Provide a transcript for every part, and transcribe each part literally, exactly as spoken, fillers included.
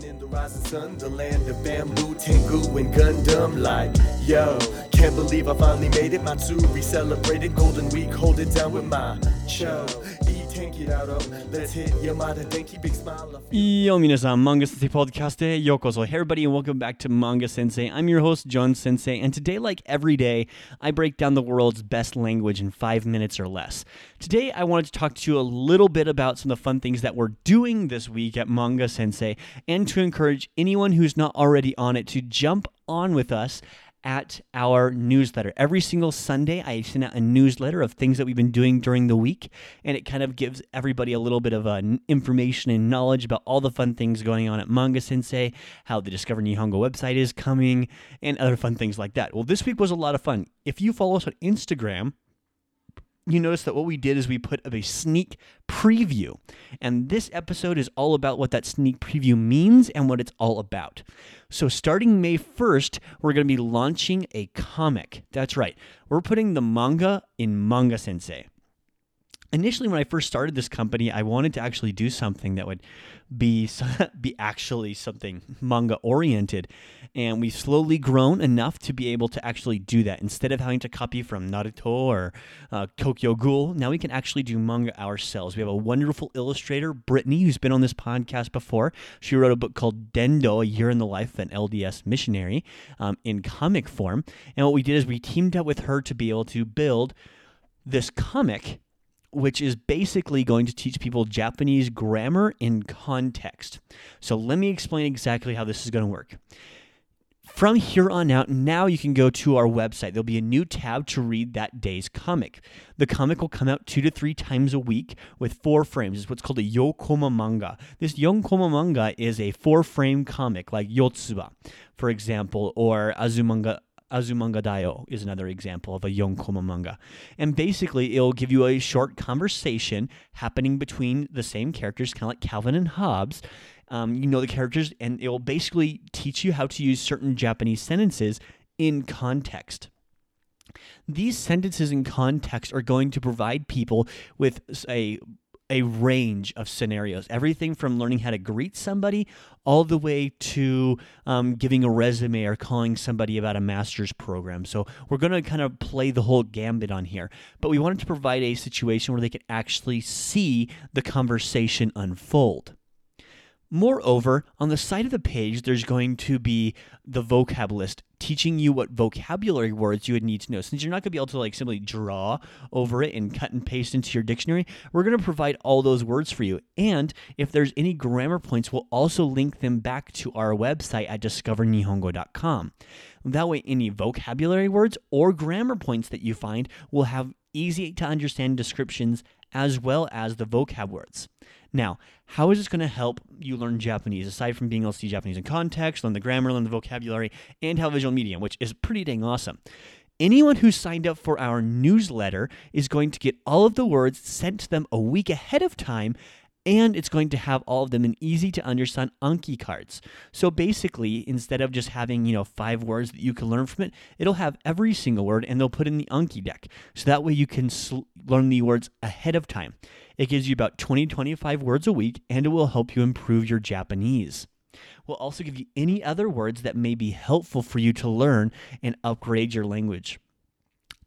Living in the rising sun, the land of bamboo, Tengu, and Gundam. Like, yo, can't believe I finally made it. My Matsuri celebrated Golden Week, hold it down with my cho. Yo, minasan, Manga Sensei Podcast e yokoso. Hey everybody, and welcome back to Manga Sensei. I'm your host, John Sensei, and today, like every day, I break down the world's best language in five minutes or less. Today, I wanted to talk to you a little bit about some of the fun things that we're doing this week at Manga Sensei, and to encourage anyone who's not already on it to jump on with us at our newsletter. Every single Sunday, I send out a newsletter of things that we've been doing during the week, and it kind of gives everybody a little bit of uh, information and knowledge about all the fun things going on at Manga Sensei, how the Discover Nihongo website is coming, and other fun things like that. Well, this week was a lot of fun. If you follow us on Instagram, you notice that what we did is we put up a sneak preview, and this episode is all about what that sneak preview means and what it's all about. So starting May first, we're going to be launching a comic. That's right. We're putting the manga in Manga Sensei. Initially, when I first started this company, I wanted to actually do something that would be be actually something manga-oriented, and we've slowly grown enough to be able to actually do that. Instead of having to copy from Naruto or uh, Tokyo Ghoul, now we can actually do manga ourselves. We have a wonderful illustrator, Brittany, who's been on this podcast before. She wrote a book called Dendo, A Year in the Life of an L D S Missionary, um, in comic form, and what we did is we teamed up with her to be able to build this comic, which is basically going to teach people Japanese grammar in context. So let me explain exactly how this is going to work. From here on out, now you can go to our website. There'll be a new tab to read that day's comic. The comic will come out two to three times a week with four frames. It's what's called a yonkoma manga. This yonkoma manga is a four-frame comic, like Yotsuba, for example, or Azumanga Azumanga Daioh is another example of a yonkoma manga. And basically, it'll give you a short conversation happening between the same characters, kind of like Calvin and Hobbes. Um, you know the characters, and it'll basically teach you how to use certain Japanese sentences in context. These sentences in context are going to provide people with a a range of scenarios, everything from learning how to greet somebody all the way to um, giving a resume or calling somebody about a master's program. So we're going to kind of play the whole gambit on here, but we wanted to provide a situation where they could actually see the conversation unfold. Moreover, on the side of the page, there's going to be the vocab list teaching you what vocabulary words you would need to know. Since you're not going to be able to like simply draw over it and cut and paste into your dictionary, we're going to provide all those words for you. And if there's any grammar points, we'll also link them back to our website at discover nihongo dot com. That way, any vocabulary words or grammar points that you find will have easy to understand descriptions as well as the vocab words. Now, how is this going to help you learn Japanese, aside from being able to see Japanese in context, learn the grammar, learn the vocabulary, and have a visual medium, which is pretty dang awesome. Anyone who signed up for our newsletter is going to get all of the words sent to them a week ahead of time, and it's going to have all of them in easy-to-understand Anki cards. So basically, instead of just having, you know, five words that you can learn from it, it'll have every single word, and they'll put in the Anki deck. So that way you can sl- learn the words ahead of time. It gives you about twenty to twenty-five words a week, and it will help you improve your Japanese. We'll also give you any other words that may be helpful for you to learn and upgrade your language.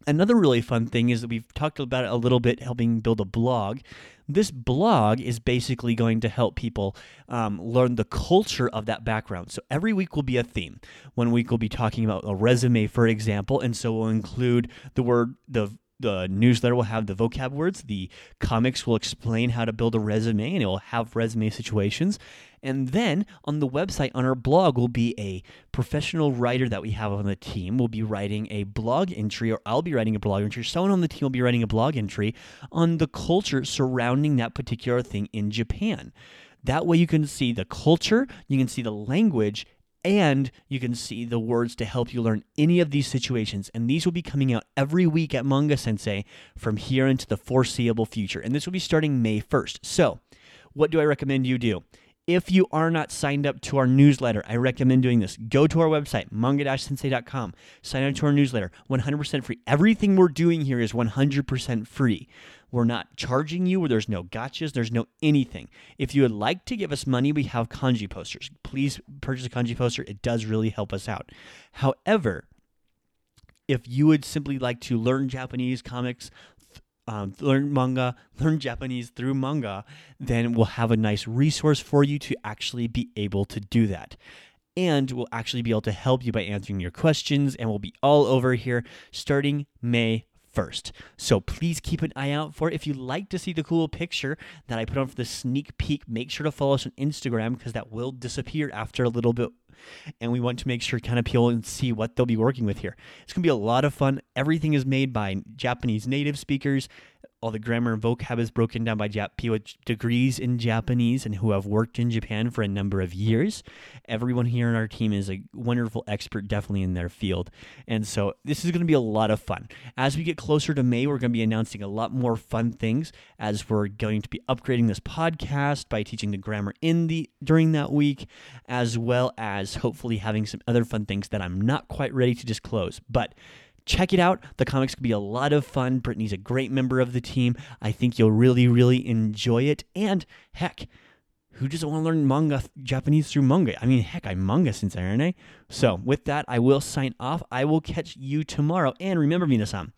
Another really fun thing is that we've talked about it a little bit, helping build a blog. This blog is basically going to help people um, learn the culture of that background. So every week will be a theme. One week we'll be talking about a resume, for example, and so we'll include the word, the the newsletter will have the vocab words, the comics will explain how to build a resume, and it will have resume situations. And then on the website, on our blog, will be a professional writer that we have on the team. We'll be writing a blog entry, or I'll be writing a blog entry. Someone on the team will be writing a blog entry on the culture surrounding that particular thing in Japan. That way you can see the culture, you can see the language, and you can see the words to help you learn any of these situations. And these will be coming out every week at Manga Sensei from here into the foreseeable future. And this will be starting May first. So what do I recommend you do? If you are not signed up to our newsletter, I recommend doing this. Go to our website, manga dash sensei dot com. Sign up to our newsletter. one hundred percent free. Everything we're doing here is one hundred percent free. We're not charging you. There's no gotchas. There's no anything. If you would like to give us money, we have kanji posters. Please purchase a kanji poster. It does really help us out. However, if you would simply like to learn Japanese comics, Um, learn manga, learn Japanese through manga, then we'll have a nice resource for you to actually be able to do that. And we'll actually be able to help you by answering your questions, and we'll be all over here starting May first. So please keep an eye out for it. If you'd like to see the cool picture that I put on for the sneak peek, make sure to follow us on Instagram, because that will disappear after a little bit. And we want to make sure kind of people and see what they'll be working with here. It's going to be a lot of fun. Everything is made by Japanese native speakers. All the grammar and vocab is broken down by Jap people with degrees in Japanese and who have worked in Japan for a number of years. Everyone here on our team is a wonderful expert, definitely in their field. And so this is going to be a lot of fun. As we get closer to May, we're going to be announcing a lot more fun things, as we're going to be upgrading this podcast by teaching the grammar in the during that week, as well as hopefully having some other fun things that I'm not quite ready to disclose. But check it out. The comics could be a lot of fun. Brittany's a great member of the team. I think you'll really, really enjoy it. And heck, who doesn't want to learn manga, Japanese through manga? I mean, heck, I'm manga since aren't I? So with that, I will sign off. I will catch you tomorrow. And remember, minasan,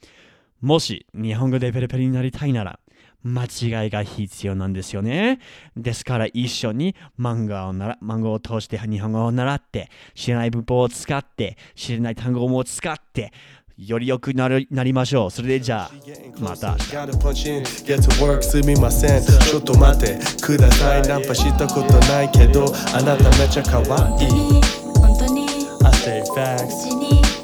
moshi nihongo de periperi naritai nara, machigai ga hitsuyou nan desu yo ne. Desu kara issho ni manga o nara, manga o toshite nihongo o naratte, shiranai bunpou o tsukatte, shiranai tango mo tsukatte, yori yoku narimashou. Sorejaa, mata. Gotta punch in, get to work, sumimasen. Chotto mate, kudasai. Nanpa shita koto nai kedo, anata mecha kawaii. I stay facts.